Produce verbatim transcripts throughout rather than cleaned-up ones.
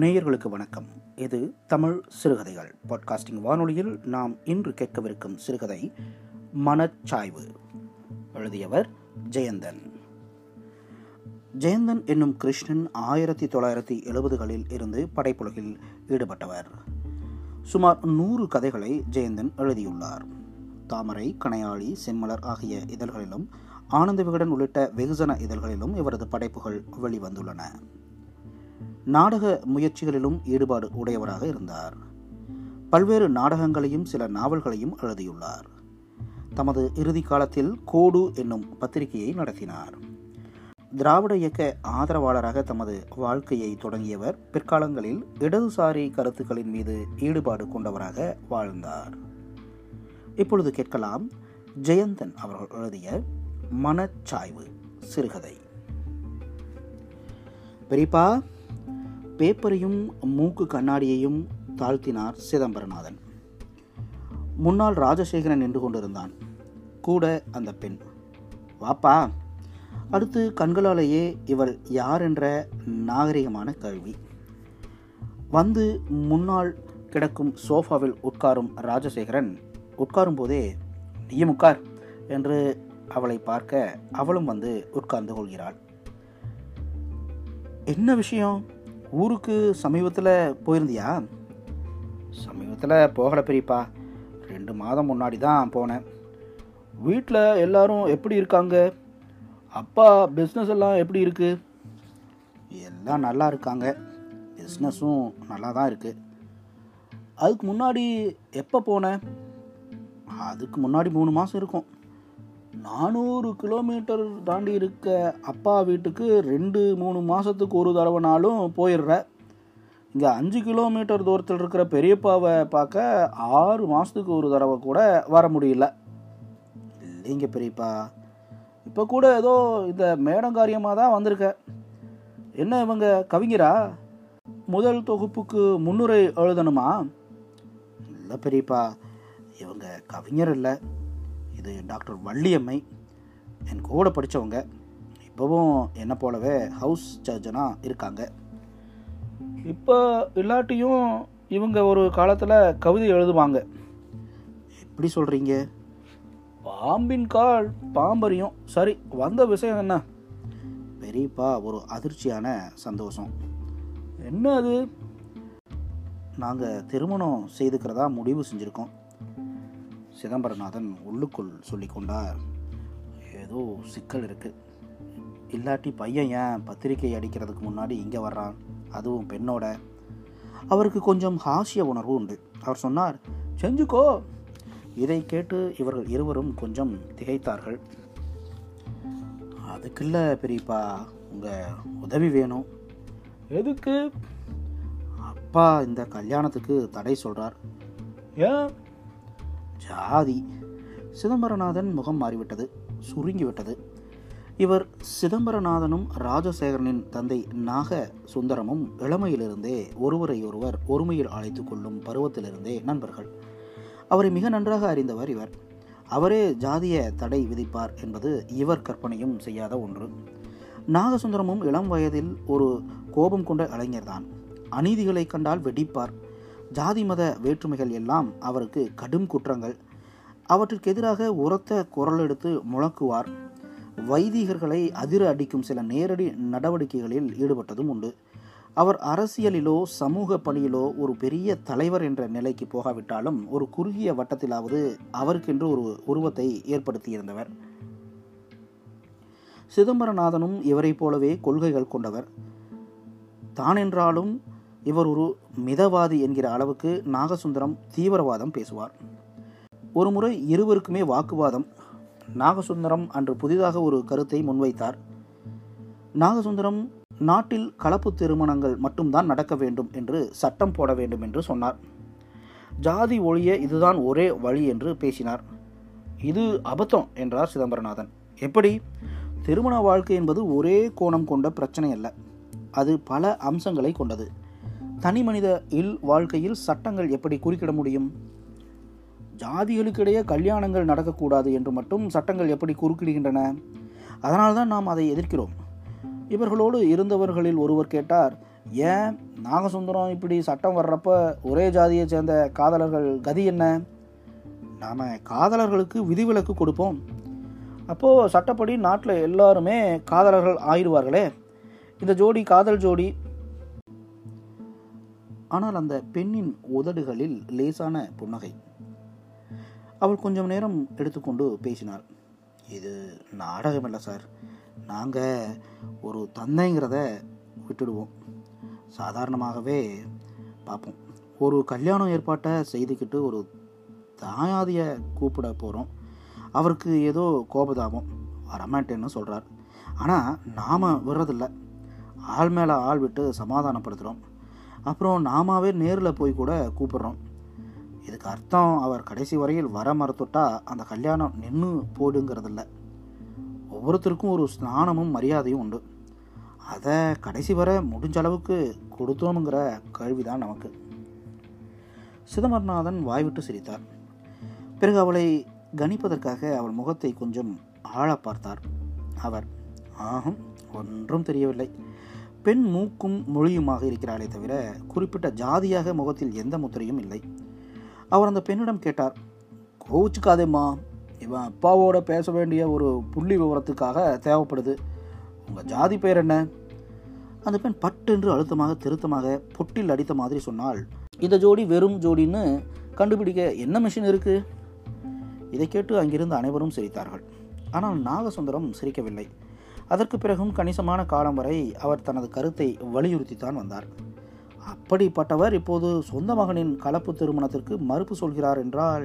நேயர்களுக்கு வணக்கம். இது தமிழ் சிறுகதைகள் பாட்காஸ்டிங் வானொலியில் நாம் இன்று கேட்கவிருக்கும் சிறுகதை மனச்சாய்வு. எழுதியவர் ஜெயந்தன். ஜெயந்தன் என்னும் கிருஷ்ணன் ஆயிரத்தி தொள்ளாயிரத்தி எழுபதுகளில் இருந்து படைப்புலகில் ஈடுபட்டவர். சுமார் நூறு கதைகளை ஜெயந்தன் எழுதியுள்ளார். தாமரை, கனையாளி, செம்மலர் ஆகிய இதழ்களிலும் ஆனந்த விகடன் உள்ளிட்ட வெகுஜன இதழ்களிலும் இவரது படைப்புகள் வெளிவந்துள்ளன. நாடக முயற்சிகளிலும் ஈடுபாடு உடையவராக இருந்தார். பல்வேறு நாடகங்களையும் சில நாவல்களையும் எழுதியுள்ளார். தமது இறுதி காலத்தில் கோடு என்னும் பத்திரிகையை நடத்தினார். திராவிட இயக்க ஆதரவாளராக தமது வாழ்க்கையை தொடங்கியவர் பிற்காலங்களில் இடதுசாரி கருத்துக்களின் மீது ஈடுபாடு கொண்டவராக வாழ்ந்தார். இப்பொழுது கேட்கலாம் ஜெயந்தன் அவர்கள் எழுதிய மனச்சாய்வு சிறுகதை. பெரியப்பா, பேப்பரையும் மூக்கு கண்ணாடியையும் தாழ்த்தினார் சிதம்பரநாதன். முன்னால் ராஜசேகரன் நின்று கொண்டிருந்தான். கூட அந்த பெண். வாப்பா. அடுத்து கண்களாலேயே இவள் யார் என்ற நாகரிகமான கேள்வி. வந்து முன்னால் கிடக்கும் சோஃபாவில் உட்காரும் ராஜசேகரன் உட்காரும் போதே நீயும் உட்கார் என்று அவளை பார்க்க அவளும் வந்து உட்கார்ந்து கொள்கிறாள். என்ன விஷயம்? ஊருக்கு சமீபத்தில் போயிருந்தியா? சமீபத்தில் போகலை பெரியப்பா, ரெண்டு மாதம் முன்னாடி தான் போனேன். வீட்டில் எல்லாரும் எப்படி இருக்காங்க? அப்பா பிஸ்னஸ் எல்லாம் எப்படி இருக்குது? எல்லாம் நல்லா இருக்காங்க. பிஸ்னஸும் நல்லா தான் இருக்குது. அதுக்கு முன்னாடி எப்போ போனேன்? அதுக்கு முன்னாடி மூணு மாதம் இருக்கும். நானூறு கிலோமீட்டர் தாண்டி இருக்க அப்பா வீட்டுக்கு ரெண்டு மூணு மாதத்துக்கு ஒரு தடவைனாலும் போயிடுற. இங்கே அஞ்சு கிலோமீட்டர் தூரத்தில் இருக்கிற பெரியப்பாவை பார்க்க ஆறு மாதத்துக்கு ஒரு தடவை கூட வர முடியல. இல்லைங்க பெரியப்பா, இப்போ கூட ஏதோ இந்த மேடங்காரியமாக தான் வந்திருக்க. என்ன இவங்க கவிஞரா? முதல் தொகுப்புக்கு முன்னுரை எழுதணுமா? இல்லை பெரியப்பா, இவங்க கவிஞர் இல்லை. இது டாக்டர் வள்ளியம்மை, என் கூட படித்தவங்க. இப்போவும் என்னை போலவே ஹவுஸ் சர்ஜனாக இருக்காங்க. இப்போ இல்லாட்டியும் இவங்க ஒரு காலத்தில் கவிதை எழுதுவாங்க. எப்படி சொல்கிறீங்க? பாம்பின் கால் பாம்பரியும். சரி, வந்த விஷயம் என்ன? பெரியப்பா ஒரு அதிர்ச்சியான சந்தோஷம். என்ன அது? நாங்கள் திருமணம் செய்துக்கிறதா முடிவு செஞ்சுருக்கோம். சிதம்பரநாதன் உள்ளுக்குள் சொல்லிக்கொண்டார். ஏதோ சிக்கல் இருக்குது. இல்லாட்டி பையன் ஏன் பத்திரிகை அடிக்கிறதுக்கு முன்னாடி இங்கே வர்றான்? அதுவும் பெண்ணோட. அவருக்கு கொஞ்சம் ஹாஸ்ய உணர்வு உண்டு. அவர் சொன்னார், செஞ்சுக்கோ. இதை கேட்டு இவர்கள் இருவரும் கொஞ்சம் திகைத்தார்கள். அதுக்குள்ள பெரியப்பா, உங்கள் உதவி வேணும். எதுக்கு? அப்பா இந்த கல்யாணத்துக்கு தடை சொல்கிறார். ஏன்? ஜாதி. சிதம்பரநாதன் முகம் மாறிவிட்டது, சுருங்கிவிட்டது. இவர் சிதம்பரநாதனும் ராஜசேகரனின் தந்தை நாகசுந்தரமும் இளமையிலிருந்தே ஒருவரையொருவர் ஒருமையில் அழைத்து கொள்ளும் பருவத்திலிருந்தே நண்பர்கள். அவரை மிக நன்றாக அறிந்தவர் இவர். அவரே ஜாதிய தடை விதிப்பார் என்பது இவர் கற்பனையும் செய்யாத ஒன்று. நாகசுந்தரமும் இளம் வயதில் ஒரு கோபம் கொண்ட இளைஞர்தான். அநீதிகளை கண்டால் வெடிப்பார். ஜாதி மத வேற்றுமைகள் எல்லாம் அவருக்கு கடும் குற்றங்கள். அவற்றிற்கு எதிராக உரத்த குரல் எடுத்து முழக்குவார். வைதிகர்களை அதிர அடிக்கும் சில நேரடி நடவடிக்கைகளில் ஈடுபட்டதும் உண்டு. அவர் அரசியலிலோ சமூக பணியிலோ ஒரு பெரிய தலைவர் என்ற நிலைக்கு போகாவிட்டாலும் ஒரு குறுகிய வட்டத்திலாவது அவருக்கென்று ஒரு உருவத்தை ஏற்படுத்தியிருந்தவர். சிதம்பரநாதனும் இவரை போலவே கொள்கைகள் கொண்டவர் தானென்றாலும் இவர் ஒரு மிதவாதி என்கிற அளவுக்கு நாகசுந்தரம் தீவிரவாதம் பேசுவார். ஒரு முறை இருவருக்குமே வாக்குவாதம். நாகசுந்தரம் அன்று புதிதாக ஒரு கருத்தை முன்வைத்தார். நாகசுந்தரம் நாட்டில் கலப்பு திருமணங்கள் மட்டும்தான் நடக்க வேண்டும் என்று சட்டம் போட வேண்டும் என்று சொன்னார். ஜாதி ஒழிய இதுதான் ஒரே வழி என்று பேசினார். இது அபத்தம் என்றார் சிதம்பரநாதன். எப்படி? திருமண வாழ்க்கை என்பது ஒரே கோணம் கொண்ட பிரச்சனை அல்ல, அது பல அம்சங்களை கொண்டது. தனி மனித இல் வாழ்க்கையில் சட்டங்கள் எப்படி குறுக்கிட முடியும்? ஜாதிகளுக்கிடையே கல்யாணங்கள் நடக்கக்கூடாது என்று மட்டும் சட்டங்கள் எப்படி குறுக்கிடுகின்றன? அதனால்தான் நாம் அதை எதிர்க்கிறோம். இவர்களோடு இருந்தவர்களில் ஒருவர் கேட்டார், ஏன் நாகசுந்தரம் இப்படி சட்டம் வர்றப்ப ஒரே ஜாதியை சேர்ந்த காதலர்கள் கதி என்ன? நாம் காதலர்களுக்கு விதிவிலக்கு கொடுப்போம், அப்போது சட்டப்படி நாட்டில் எல்லாருமே காதலர்கள் ஆயிடுவார்களே. இந்த ஜோடி காதல் ஜோடி. ஆனால் அந்த பெண்ணின் உதடுகளில் லேசான புன்னகை. அவள் கொஞ்சம் நேரம் எடுத்துக்கொண்டு பேசினாள். இது நாடகம் இல்லை சார், நாங்கள் ஒரு தந்தைங்கிறத விட்டுடுவோம், சாதாரணமாகவே பார்ப்போம். ஒரு கல்யாணம் ஏற்பாட்டை செய்துக்கிட்டு ஒரு தாயாதியை கூப்பிட போகிறோம், அவருக்கு ஏதோ கோபதாபம், வரமாட்டேன்னு சொல்கிறார். ஆனால் நாம் விடுறதில்லை, ஆள் மேலே ஆள் விட்டு சமாதானப்படுத்துகிறோம். அப்புறம் நாமாவே நேரில் போய் கூட கூப்பிட்றோம். இதுக்கு அர்த்தம் அவர் கடைசி வரையில் வர மறுத்துட்டா அந்த கல்யாணம் நின்று போடுங்கிறதில்ல. ஒவ்வொருத்தருக்கும் ஒரு ஸ்நானமும் மரியாதையும் உண்டு, அதை கடைசி வரை முடிஞ்ச அளவுக்கு கொடுத்தோம்ங்கிற கேள்விதான் நமக்கு. சிதம்பரநாதன் வாய்விட்டு சிரித்தார். பிறகு அவளை கணிப்பதற்காக அவள் முகத்தை கொஞ்சம் ஆழ பார்த்தார். அவர் ஆகும் ஒன்றும் தெரியவில்லை. பெண் மூக்கும் மொழியுமாக இருக்கிறாளே தவிர குறிப்பிட்ட ஜாதியாக முகத்தில் எந்த முத்திரையும் இல்லை. அவர் அந்த பெண்ணிடம் கேட்டார், கோவிச்சுக்காதேம்மா, இவன் அப்பாவோட பேச வேண்டிய ஒரு புள்ளி விவரத்துக்காக தேவைப்படுது, உங்கள் ஜாதி பெயர் என்ன? அந்த பெண் பட்டென்று அழுத்தமாக திருத்தமாக பொட்டில் அடித்த மாதிரி சொன்னால், இந்த ஜோடி வெறும் ஜோடின்னு கண்டுபிடிக்க என்ன மிஷின் இருக்குது? இதை கேட்டு அங்கிருந்து அனைவரும் சிரித்தார்கள். ஆனால் நாகசுந்தரம் சிரிக்கவில்லை. அதற்கு பிறகும் கணிசமான காலம் வரை அவர் தனது கருத்தை வலியுறுத்தித்தான் வந்தார். அப்படிப்பட்டவர் இப்போது சொந்த மகனின் கலப்பு திருமணத்திற்கு மறுப்பு சொல்கிறார் என்றால்,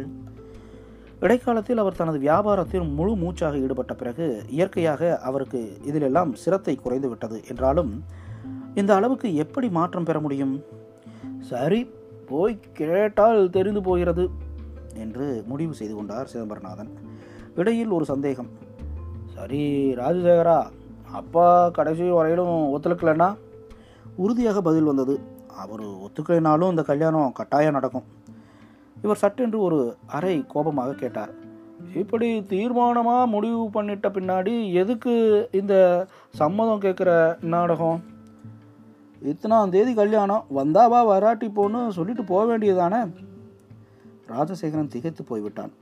இடைக்காலத்தில் அவர் தனது வியாபாரத்தில் முழு மூச்சாக ஈடுபட்ட பிறகு இயற்கையாக அவருக்கு இதிலெல்லாம் சிரத்தை குறைந்து விட்டது என்றாலும், இந்த அளவுக்கு எப்படி மாற்றம் பெற முடியும்? சரி, போய் கேட்டால் தெரிந்து போகிறது என்று முடிவு செய்து கொண்டார் சிதம்பரநாதன். இடையில் ஒரு சந்தேகம். சரி ராஜசேகரா, அப்பா கடைசி வரையிலும் ஒத்துழைக்கலன்னா? உறுதியாக பதில் வந்தது, அவர் ஒத்துக்கலைனாலும் இந்த கல்யாணம் கட்டாயம் நடக்கும். இவர் சட்டென்று ஒரு அரை கோபமாக கேட்டார், இப்படி தீர்மானமாக முடிவு பண்ணிட்ட பின்னாடி எதுக்கு இந்த சம்மதம் கேட்குற நாடகம்? இத்தனாம் தேதி கல்யாணம், வந்தாவா வராட்டி போன்னு சொல்லிட்டு போக வேண்டியதானே? ராஜசேகரன் திகைத்து போய்விட்டான்.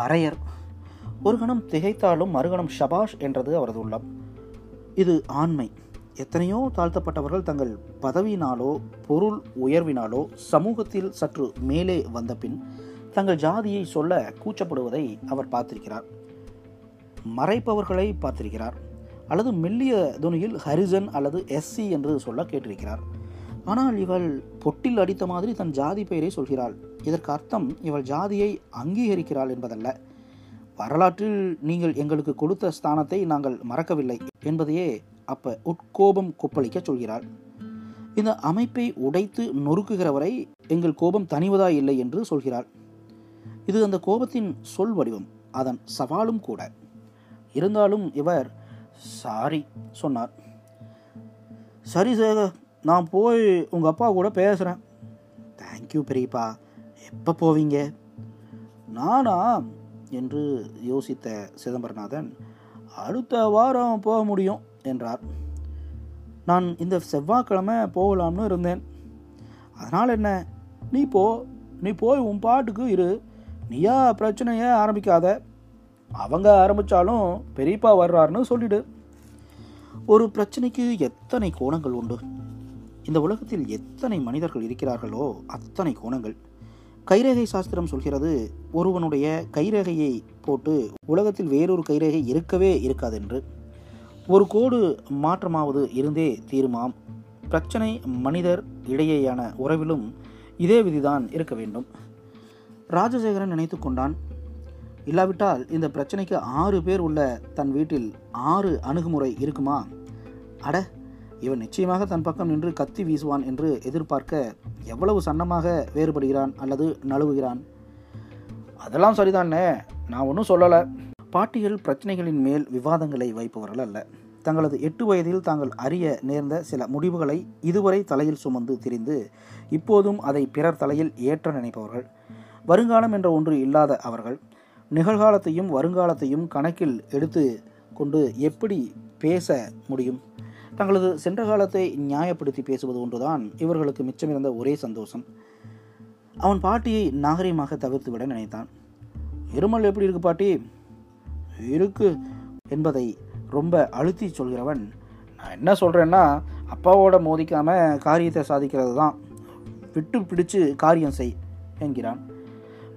பறையர். ஒரு கணம் திகைத்தாலும் மறுகணம் ஷபாஷ் என்றது அவரது உள்ளம். இது ஆண்மை. எத்தனையோ தாழ்த்தப்பட்டவர்கள் தங்கள் பதவியினாலோ பொருள் உயர்வினாலோ சமூகத்தில் சற்று மேலே வந்த பின் தங்கள் ஜாதியை சொல்ல கூச்சப்படுவதை அவர் பார்த்திருக்கிறார். மறைப்பவர்களை பார்த்திருக்கிறார். அல்லது மெல்லிய துணியில் ஹரிசன் அல்லது எஸ்சி என்று சொல்ல கேட்டிருக்கிறார். ஆனால் இவள் பொட்டில் அடித்த மாதிரி தன் ஜாதி பெயரை சொல்கிறாள். இதற்கு அர்த்தம் இவள் ஜாதியை அங்கீகரிக்கிறாள் என்பதல்ல. வரலாற்றில் நீங்கள் எங்களுக்கு கொடுத்த ஸ்தானத்தை நாங்கள் மறக்கவில்லை என்பதையே அப்போ உட்கோபம் கொப்பளிக்க சொல்கிறாள். இந்த அமைப்பை உடைத்து நொறுக்குகிறவரை எங்கள் கோபம் தனிவதா இல்லை என்று சொல்கிறாள். இது அந்த கோபத்தின் சொல் வடிவம், அதன் சவாலும் கூட. இருந்தாலும் இவர் சாரி சொன்னார். சரி சேகர், நான் போய் உங்கள் அப்பா கூட பேசுகிறேன். தேங்க்யூ பெரியப்பா. எப்போ போவீங்க? நானா என்று யோசித்த சிதம்பரநாதன், அடுத்த வாரம் போக முடியும் என்றார். நான் இந்த செவ்வாய்க்கிழமை போகலாம்னு இருந்தேன். அதனால் என்ன, நீ போ, நீ போய் உன் பாட்டுக்கு இரு, நீயா பிரச்சனையே ஆரம்பிக்காத, அவங்க ஆரம்பித்தாலும் பெரியப்பா வர்றாருன்னு சொல்லிடு. ஒரு பிரச்சனைக்கு எத்தனை கோணங்கள் உண்டு? இந்த உலகத்தில் எத்தனை மனிதர்கள் இருக்கிறார்களோ அத்தனை கோணங்கள். கைரேகை சாஸ்திரம் சொல்கிறது, ஒருவனுடைய கைரேகையை போட்டு உலகத்தில் வேறொரு கைரேகை இருக்கவே இருக்காது என்று. ஒரு கோடு மாற்றமாவது இருந்தே தீருமாம். பிரச்சனை மனிதர் இடையேயான உறவிலும் இதே விதிதான் இருக்க வேண்டும். ராஜசேகரன் நினைத்து கொண்டான், இல்லாவிட்டால் இந்த பிரச்சனைக்கு ஆறு பேர் உள்ள தன் வீட்டில் ஆறு அணுகுமுறை இருக்குமா? அட, இவன் நிச்சயமாக தன் பக்கம் நின்று கத்தி வீசுவான் என்று எதிர்பார்க்க எவ்வளவு சன்னமாக வேறுபடுகிறான் அல்லது நழுவுகிறான். அதெல்லாம் சரிதானே, நான் ஒன்றும் சொல்லலை. பாட்டிகள் பிரச்சனைகளின் மேல் விவாதங்களை வைப்பவர்கள் அல்ல. தங்களது எட்டு வயதில் தாங்கள் அறிய நேர்ந்த சில முடிவுகளை இதுவரை தலையில் சுமந்து திரிந்து இப்போதும் அதை பிறர் தலையில் ஏற்ற நினைப்பவர்கள். வருங்காலம் என்ற ஒன்று இல்லாத அவர்கள் நிகழ்காலத்தையும் வருங்காலத்தையும் கணக்கில் எடுத்து கொண்டு எப்படி பேச முடியும்? தங்களது சென்ற காலத்தை நியாயப்படுத்தி பேசுவது ஒன்றுதான் இவர்களுக்கு மிச்சமிருந்த ஒரே சந்தோஷம். அவன் பாட்டியை நாகரீகமாக தவிர்த்து விட நினைத்தான். இருமல் எப்படி இருக்கு பாட்டி? இருக்கு என்பதை ரொம்ப அழுத்தி சொல்கிறவன், நான் என்ன சொல்கிறேன்னா அப்பாவோட மோதிக்காமல் காரியத்தை சாதிக்கிறது தான், விட்டு பிடிச்சு காரியம் செய் என்கிறான்.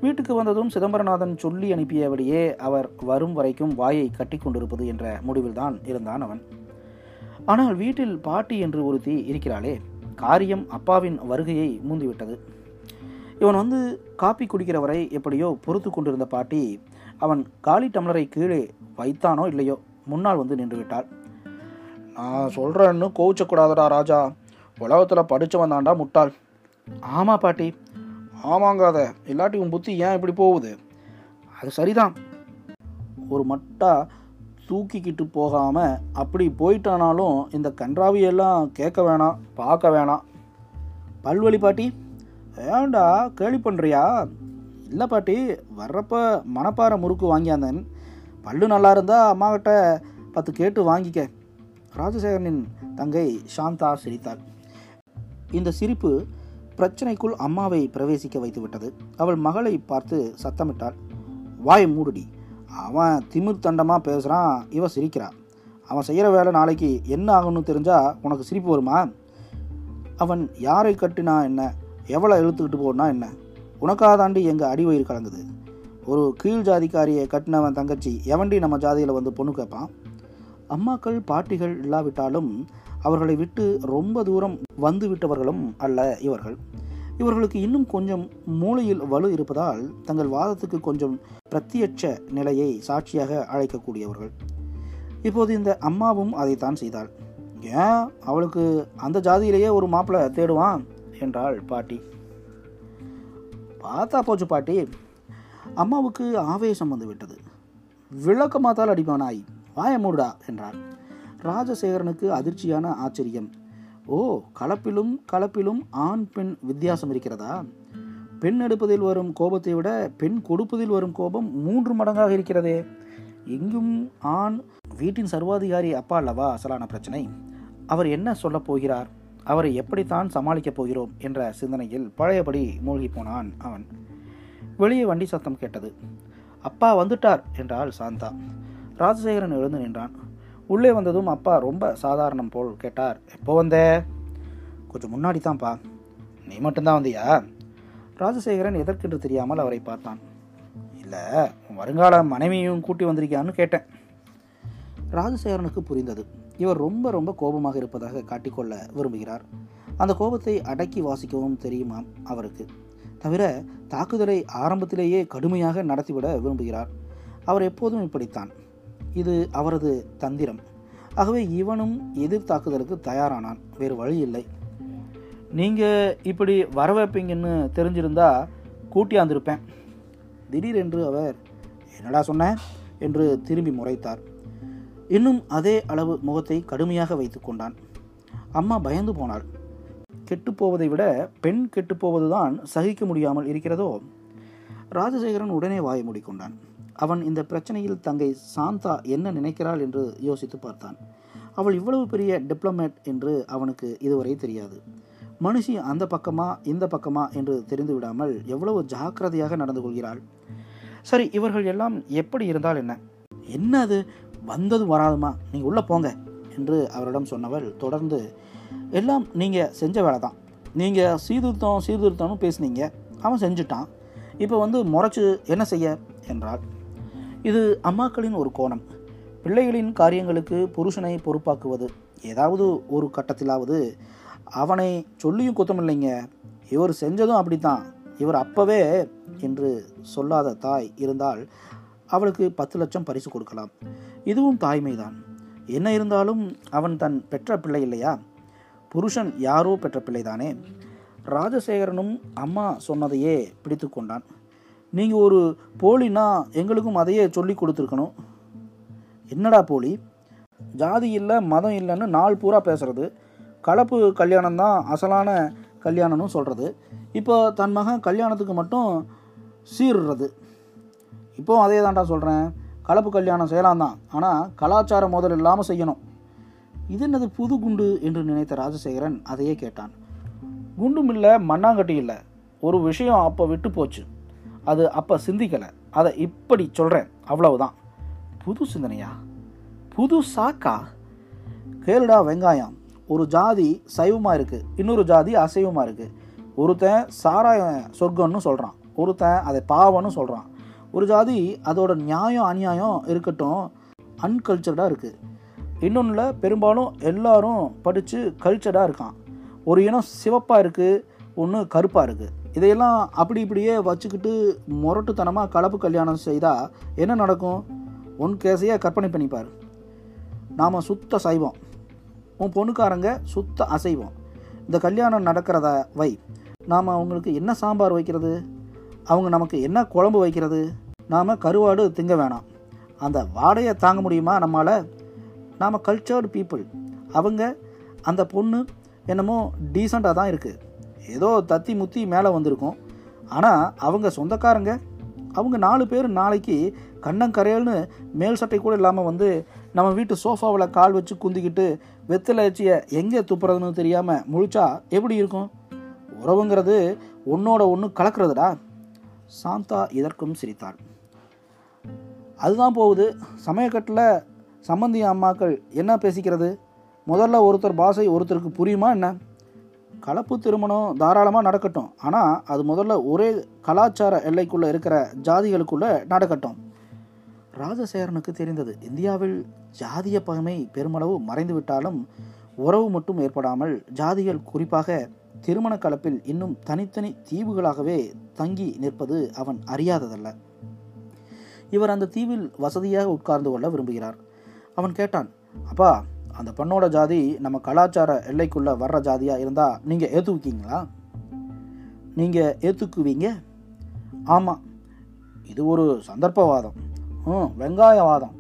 வீட்டுக்கு வந்ததும் சிதம்பரநாதன் சொல்லி அனுப்பியபடியே அவர் வரும் வரைக்கும் வாயை கட்டி கொண்டிருப்பது என்ற முடிவில் தான் இருந்தான் அவன். ஆனால் வீட்டில் பாட்டி என்று ஒருத்தி இருக்கிறாளே, காரியம் அப்பாவின் வருகையை மூந்திவிட்டது. இவன் வந்து காப்பி குடிக்கிற வரை எப்படியோ பொறுத்து கொண்டிருந்த பாட்டி அவன் காலி டம்ளரை கீழே வைத்தானோ இல்லையோ முன்னால் வந்து நின்று விட்டாள். நான் சொல்கிறேன்னு கோவிச்சக்கூடாதடா ராஜா, உலகத்தில் படித்தவன் தாண்டா முட்டாள். ஆமாம் பாட்டி, ஆமாங்காத இல்லாட்டி உன் புத்தி ஏன் இப்படி போகுது? அது சரிதான், ஒரு மட்டா தூக்கிக்கிட்டு போகாமல் அப்படி போயிட்டானாலும் இந்த கன்றாவியெல்லாம் கேட்க வேணாம், பார்க்க வேணாம். பல்வழி பாட்டி, ஏண்டா கேலி பண்ணுறியா? இல்லை பாட்டி, வர்றப்ப மணப்பாறை முறுக்கு வாங்கியாந்தன், பல்லு நல்லா இருந்தால் அம்மாக்கிட்ட பத்து கேட்டு வாங்கிக்க. ராஜசேகரனின் தங்கை சாந்தா சிரித்தாள். இந்த சிரிப்பு பிரச்சனைக்குள் அம்மாவை பிரவேசிக்க வைத்து விட்டது. அவள் மகளை பார்த்து சத்தமிட்டாள், வாய் மூடுடி, அவன் திமிர் தண்டமாக பேசுகிறான், இவன் சிரிக்கிறான், அவன் செய்கிற வேலை நாளைக்கு என்ன ஆகணும்னு தெரிஞ்சால் உனக்கு சிரிப்பு வருமா? அவன் யாரை கட்டினா என்ன, எவ்வளோ இழுத்துக்கிட்டு போனா என்ன, உனக்காக தாண்டி எங்கள் அடி வயிறு கலங்குது. ஒரு கீழ் ஜாதிக்காரியை கட்டினவன் தங்கச்சி எவண்டி நம்ம ஜாதியில் வந்து பொண்ணு கேட்பான்? அம்மாக்கள் பாட்டிகள் இல்லாவிட்டாலும் அவர்களை விட்டு ரொம்ப தூரம் வந்து விட்டவர்களும் அல்ல இவர்கள். இவர்களுக்கு இன்னும் கொஞ்சம் மூளையில் வலு இருப்பதால் தங்கள் வாதத்துக்கு கொஞ்சம் பிரத்யட்ச நிலையை சாட்சியாக அழைக்கக்கூடியவர்கள். இப்போது இந்த அம்மாவும் அதைத்தான் செய்தாள். ஏன் அவளுக்கு அந்த ஜாதியிலேயே ஒரு மாப்பிள்ளை தேடுவான் என்றாள் பாட்டி. பார்த்தா போச்சு பாட்டி. அம்மாவுக்கு ஆவேசம் வந்துவிட்டது. விளக்கமாத்தால் அடிப்பான் நாய், வாய மூடுடா என்றாள். ராஜசேகரனுக்கு அதிர்ச்சியான ஆச்சரியம். ஓ, கலப்பிலும் கலப்பிலும் ஆண் பெண் வித்தியாசம் இருக்கிறதா? பெண் எடுப்பதில் வரும் கோபத்தை விட பெண் கொடுப்பதில் வரும் கோபம் மூன்று மடங்காக இருக்கிறதே. எங்கும் ஆண். வீட்டின் சர்வாதிகாரி அப்பா அல்லவா அசலான பிரச்சனை. அவர் என்ன சொல்லப் போகிறார், அவரை எப்படித்தான் சமாளிக்கப் போகிறோம் என்ற சிந்தனையில் பழையபடி மூழ்கி போனான் அவன். வெளியே வண்டி சத்தம் கேட்டது. அப்பா வந்துட்டார் என்றாள் சாந்தா. ராஜசேகரன் எழுந்து நின்றான். உள்ளே வந்ததும் அப்பா ரொம்ப சாதாரணம் போல் கேட்டார், எப்போ வந்த? கொஞ்சம் முன்னாடி தான்ப்பா. நீ மட்டும்தான் வந்தியா? ராஜசேகரன் எதற்கென்று தெரியாமல் அவரை பார்த்தான். இல்லை, வருங்கால மனைவியும் கூட்டி வந்திருக்கியான்னு கேட்டேன். ராஜசேகரனுக்கு புரிந்தது, இவர் ரொம்ப ரொம்ப கோபமாக இருப்பதாக காட்டிக்கொள்ள விரும்புகிறார். அந்த கோபத்தை அடக்கி வாசிக்கவும் தெரியுமாம் அவருக்கு. தவிர தாக்குதலை ஆரம்பத்திலேயே கடுமையாக நடத்திவிட விரும்புகிறார். அவர் எப்போதும் இப்படித்தான், இது அவரது தந்திரம். ஆகவே இவனும் எதிர் தாக்குதலுக்கு தயாரானான், வேறு வழி இல்லை. நீங்கள் இப்படி வரவேற்பீங்கன்னு தெரிஞ்சிருந்தா கூட்டியாந்திருப்பேன். திடீரென்று அவர் என்னடா சொன்னேன் என்று திரும்பி முறைத்தார். இன்னும் அதே அளவு முகத்தை கடுமையாக வைத்து கொண்டான். அம்மா பயந்து போனாள். கெட்டுப்போவதை விட பெண் கெட்டுப்போவதுதான் சகிக்க முடியாமல் இருக்கிறதோ. ராஜசேகரன் உடனே வாயை மூடிக்கொண்டான். அவன் இந்த பிரச்சனையில் தங்கை சாந்தா என்ன நினைக்கிறாள் என்று யோசித்து பார்த்தான். அவள் இவ்வளவு பெரிய டிப்ளமேட் என்று அவனுக்கு இதுவரை தெரியாது. மனுஷி அந்த பக்கமா இந்த பக்கமா என்று தெரிந்து விடாமல் எவ்வளவு ஜாக்கிரதையாக நடந்து கொள்கிறாள். சரி, இவர்கள் எல்லாம் எப்படி இருந்தால் என்ன? என்ன அது வந்ததும் வராதுமா, நீங்கள் உள்ளே போங்க என்று அவரிடம் சொன்னவள் தொடர்ந்து, எல்லாம் நீங்கள் செஞ்ச வேலை தான். நீங்கள் சீர்திருத்தம் சீர்திருத்தம்னு பேசுனீங்க, அவன் செஞ்சுட்டான், இப்போ வந்து முறைச்சு என்ன செய்ய என்றாள். இது அம்மாக்களின் ஒரு கோணம். பிள்ளைகளின் காரியங்களுக்கு புருஷனை பொறுப்பாக்குவது. ஏதாவது ஒரு கட்டத்திலாவது அவனை சொல்லியும் குத்தமில்லைங்க, இவர் செஞ்சதும் அப்படித்தான், இவர் அப்பவே என்று சொல்லாத தாய் இருந்தால் அவளுக்கு பத்து லட்சம் பரிசு கொடுக்கலாம். இதுவும் தாய்மைதான். என்ன இருந்தாலும் அவன் தன் பெற்ற பிள்ளை இல்லையா? புருஷன் யாரோ பெற்ற பிள்ளைதானே. ராஜசேகரனும் அம்மா சொன்னதையே பிடித்து கொண்டான். நீங்கள் ஒரு போலின்னா எங்களுக்கும் அதையே சொல்லி கொடுத்துருக்கணும். என்னடா போலி? ஜாதி இல்லை மதம் இல்லைன்னு நாள் பூரா பேசுறது, கலப்பு கல்யாணம் தான் அசலான கல்யாணம்னு சொல்கிறது, இப்போ தன் மகன் கல்யாணத்துக்கு மட்டும் சீர்றது. இப்போது அதே தான்டா சொல்கிறேன், கலப்பு கல்யாணம் செய்யலாம் தான், ஆனால் கலாச்சார மோதல் இல்லாமல் செய்யணும். இதென்னது புது குண்டு என்று நினைத்த ராஜசேகரன் அதையே கேட்டான். குண்டும் இல்லை, மண்ணாங்கட்டி இல்லை, ஒரு விஷயம் அப்போ விட்டு போச்சு, அது அப்போ சிந்திக்கலை, அதை இப்படி சொல்கிறேன், அவ்வளவுதான். புது சிந்தனையா? புது சாக்கா? கேளுடா வெங்காயம், ஒரு ஜாதி சைவமாக இருக்குது, இன்னொரு ஜாதி அசைவமாக இருக்குது. ஒருத்தன் சாராய சொர்க்கம்னு சொல்கிறான், ஒருத்தன் அதை பாவம்னு சொல்கிறான். ஒரு ஜாதி அதோட நியாயம் அநியாயம் இருக்கட்டும் அன்கல்ச்சர்டாக இருக்குது, இன்னொன்றில் பெரும்பாலும் எல்லாரும் படித்து கல்ச்சர்டாக இருக்கான். ஒரு இனம் சிவப்பாக இருக்குது, ஒன்று கருப்பாக இருக்குது. இதையெல்லாம் அப்படி இப்படியே வச்சுக்கிட்டு முரட்டுத்தனமாக கலப்பு கல்யாணம் செய்தால் என்ன நடக்கும்? உன் கேசையாக கற்பனை பண்ணிப்பார். நாம் சுத்த சைவம், உன் பொண்ணுக்காரங்க சுத்த அசைவம். இந்த கல்யாணம் நடக்கிறத வை, நாம் அவங்களுக்கு என்ன சாம்பார் வைக்கிறது, அவங்க நமக்கு என்ன குழம்பு வைக்கிறது, நாம் கருவாடு திங்க வேணாம், அந்த வாடையை தாங்க முடியுமா நம்மளால்? நாம் கல்ச்சர்டு பீப்புள், அவங்க அந்த பொண்ணு என்னமோ டீசெண்டாக தான் இருக்குது, ஏதோ தத்தி முத்தி மேலே வந்திருக்கும். ஆனால் அவங்க சொந்தக்காரங்க, அவங்க நாலு பேர் நாளைக்கு கண்ணங்கரையல்னு மேல் சட்டை கூட இல்லாமல் வந்து நம்ம வீட்டு சோஃபாவில் கால் வச்சு குந்திக்கிட்டு வெத்தலைச்சியை எங்கே துப்புறதுன்னு தெரியாமல் முழிச்சா எப்படி இருக்கும்? உறவுங்கிறது ஒன்றோட ஒன்று கலக்கிறதுடா. சாந்தா இதற்கும் சிரித்தாள். அதுதான் போகுது சமயக்கட்டில் சம்பந்தி அம்மாக்கள் என்ன பேசிக்கிறது. முதல்ல ஒருத்தர் பாஷை ஒருத்தருக்கு புரியுமா என்ன? கலப்பு திருமணம் தாராளமாக நடக்கட்டும், ஆனால் அது முதல்ல ஒரே கலாச்சார எல்லைக்குள்ளே இருக்கிற ஜாதிகளுக்குள்ளே நடக்கட்டும். ராஜசேகரனுக்கு தெரிந்தது, இந்தியாவில் ஜாதிய பகைமை பெருமளவு மறைந்துவிட்டாலும் உறவு மட்டும் ஏற்படாமல் ஜாதிகள் குறிப்பாக திருமண கலப்பில் இன்னும் தனித்தனி தீவுகளாகவே தங்கி நிற்பது அவன் அறியாததல்ல. இவர் அந்த தீவில் வசதியாக உட்கார்ந்து கொள்ள விரும்புகிறார். அவன் கேட்டான், அப்பா, அந்த பொண்ணோட ஜாதி நம்ம கலாச்சார எல்லைக்குள்ளே வர்ற ஜாதியாக இருந்தால் நீங்கள் ஏற்றுக்குவீங்களா? நீங்கள் ஏற்றுக்குவீங்க? ஆமாம், இது ஒரு சந்தர்ப்பவாதம், ம் வெங்காயவாதம்.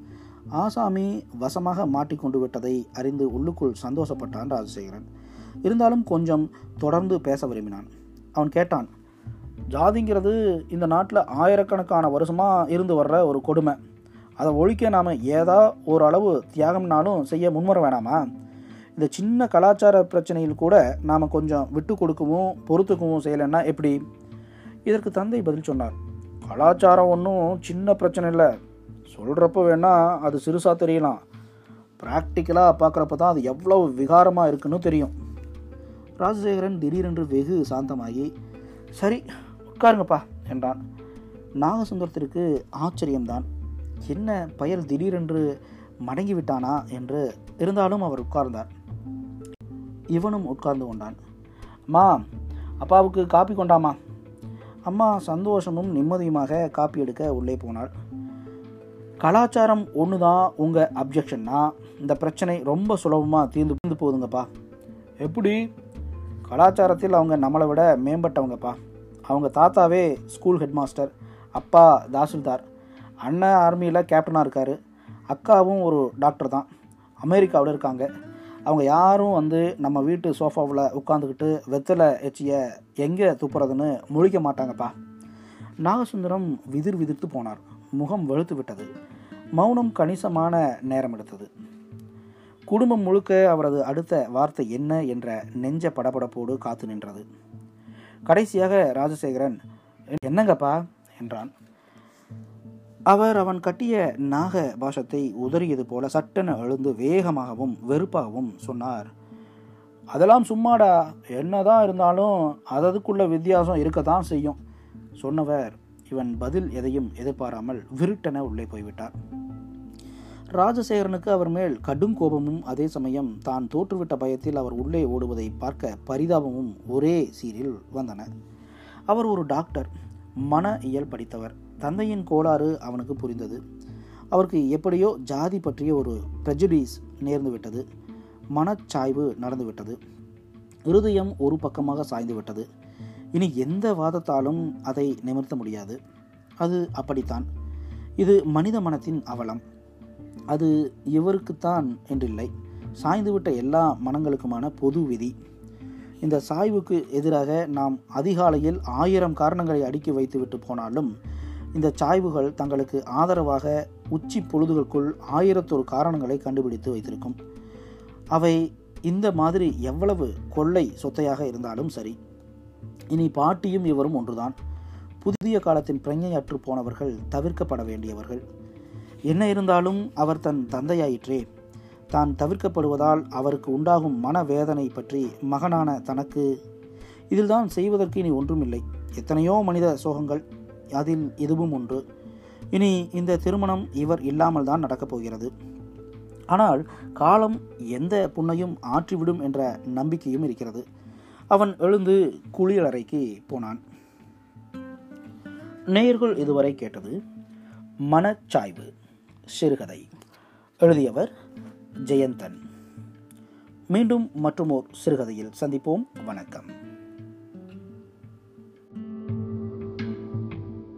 ஆசாமி வசமாக மாட்டிக்கொண்டு விட்டதை அறிந்து உள்ளுக்குள் சந்தோஷப்பட்டான் ராஜசேகரன். இருந்தாலும் கொஞ்சம் தொடர்ந்து பேச விரும்பினான். அவன் கேட்டான், ஜாதிங்கிறது இந்த நாட்டில் ஆயிரக்கணக்கான வருஷமாக இருந்து வர்ற ஒரு கொடுமை, அதை ஒழிக்க நாம் ஏதா ஓரளவு தியாகம்னாலும் செய்ய முன்வர வேணாமா? இந்த சின்ன கலாச்சார பிரச்சனையில் கூட நாம் கொஞ்சம் விட்டு கொடுக்கவும் பொறுத்துக்கவும் செய்யலைன்னா எப்படி? இதற்கு தந்தை பதில் சொன்னார், கலாச்சாரம் ஒன்றும் சின்ன பிரச்சனை இல்லை, சொல்கிறப்ப வேணால் அது சிறுசாக தெரியலாம், ப்ராக்டிக்கலாக பார்க்குறப்ப தான் அது எவ்வளோ விகாரமாக இருக்குன்னு தெரியும். ராஜசேகரன் திடீரென்று வெகு சாந்தமாகி, சரி உட்காருங்கப்பா என்றான். நாகசுந்தரத்திற்கு ஆச்சரியம்தான், என்ன பயல் திடீரென்று மடங்கிவிட்டானா என்று. இருந்தாலும் அவர் உட்கார்ந்தார். இவனும் உட்கார்ந்து கொண்டான். அம்மா, அப்பாவுக்கு காப்பி கொண்டாமா? அம்மா சந்தோஷமும் நிம்மதியுமாக காப்பி எடுக்க உள்ளே போனாள். கலாச்சாரம் ஒன்று தான் உங்கள் அப்ஜெக்ஷன்னா இந்த பிரச்சனை ரொம்ப சுலபமாக தீர்ந்து புரிந்து போகுதுங்கப்பா. எப்படி? கலாச்சாரத்தில் அவங்க நம்மளை விட மேம்பட்டவங்கப்பா. அவங்க தாத்தாவே ஸ்கூல் ஹெட்மாஸ்டர், அப்பா தாசில்தார், அண்ணன் ஆர்மியில் கேப்டனாக இருக்கார், அக்காவும் ஒரு டாக்டர் தான், அமெரிக்காவில் இருக்காங்க. அவங்க யாரும் வந்து நம்ம வீட்டு சோஃபாவில் உட்காந்துக்கிட்டு வெத்தலை எச்சியை எங்கே துப்புறதுன்னு முழிக்க மாட்டாங்கப்பா. நாகசுந்தரம் விதிர் விதிர்த்து போனார். முகம் வெளுத்து விட்டது. மௌனம் கணிசமான நேரம் எடுத்தது. குடும்பம் முழுக்க அவரது அடுத்த வார்த்தை என்ன என்ற நெஞ்ச படபடப்போடு காத்து நின்றது. கடைசியாக ராஜசேகரன், என்னங்கப்பா என்றான். அவர் அவன் கட்டிய நாக பாஷத்தை உதறியது போல சட்டென எழுந்து வேகமாகவும் வெறுப்பாகவும் சொன்னார், அதெல்லாம் சும்மாடா, என்னதான் இருந்தாலும் அதற்குள்ள வித்தியாசம் இருக்க தான் செய்யும். சொன்னவர் இவன் பதில் எதையும் எதிர்பாராமல் விருட்டென உள்ளே போய்விட்டார். ராஜசேகரனுக்கு அவர் மேல் கடும் கோபமும் அதே சமயம் தான் தோற்றுவிட்ட பயத்தில் அவர் உள்ளே ஓடுவதை பார்க்க பரிதாபமும் ஒரே சீரில் வந்தன. அவர் ஒரு டாக்டர், மன இயல் படித்தவர். தந்தையின் கோளாறு அவனுக்கு புரிந்தது. அவருக்கு எப்படியோ ஜாதி பற்றிய ஒரு பிரஜுடிஸ் நேர்ந்துவிட்டது. மனச்சாய்வு நடந்துவிட்டது. இருதயம் ஒரு பக்கமாக சாய்ந்துவிட்டது. இனி எந்த வாதத்தாலும் அதை நிமிர்த்த முடியாது. அது அப்படித்தான். இது மனித மனத்தின் அவலம். அது இவருக்குத்தான் என்றில்லை, சாய்ந்துவிட்ட எல்லா மனங்களுக்குமான பொது விதி. இந்த சாய்வுக்கு எதிராக நாம் அதிகாலையில் ஆயிரம் காரணங்களை அடுக்கி வைத்துவிட்டு போனாலும் இந்த சாய்வுகள் தங்களுக்கு ஆதரவாக உச்சி பொழுதுகளுக்குள் ஆயிரத்தொரு காரணங்களை கண்டுபிடித்து வைத்திருக்கும். அவை இந்த மாதிரி எவ்வளவு கொள்ளை சொத்தையாக இருந்தாலும் சரி, இனி பாட்டியும் இவரும் ஒன்றுதான். புதிய காலத்தின் பிரஞையற்று போனவர்கள் தவிர்க்கப்பட வேண்டியவர்கள். என்ன இருந்தாலும் அவர் தன் தந்தையாயிற்றே. தான் தவிர்க்கப்படுவதால் அவருக்கு உண்டாகும் மன வேதனை பற்றி மகனான தனக்கு இதில் தான் செய்வதற்கு இனி ஒன்றுமில்லை. எத்தனையோ மனித சோகங்கள், அதில் இதுவும் ஒன்று. இனி இந்த திருமணம் இவர் இல்லாமல் தான் நடக்கப் போகிறது. ஆனால் காலம் எந்த புண்ணையும் ஆற்றிவிடும் என்ற நம்பிக்கையும் இருக்கிறது. அவன் எழுந்து குளியலறைக்கு போனான். நேயர்கள் இதுவரை கேட்டது மனச்சாய்வு சிறுகதை. எழுதியவர் ஜெயந்தன். மீண்டும் மற்றொரு சிறுகதையில் சந்திப்போம். வணக்கம்.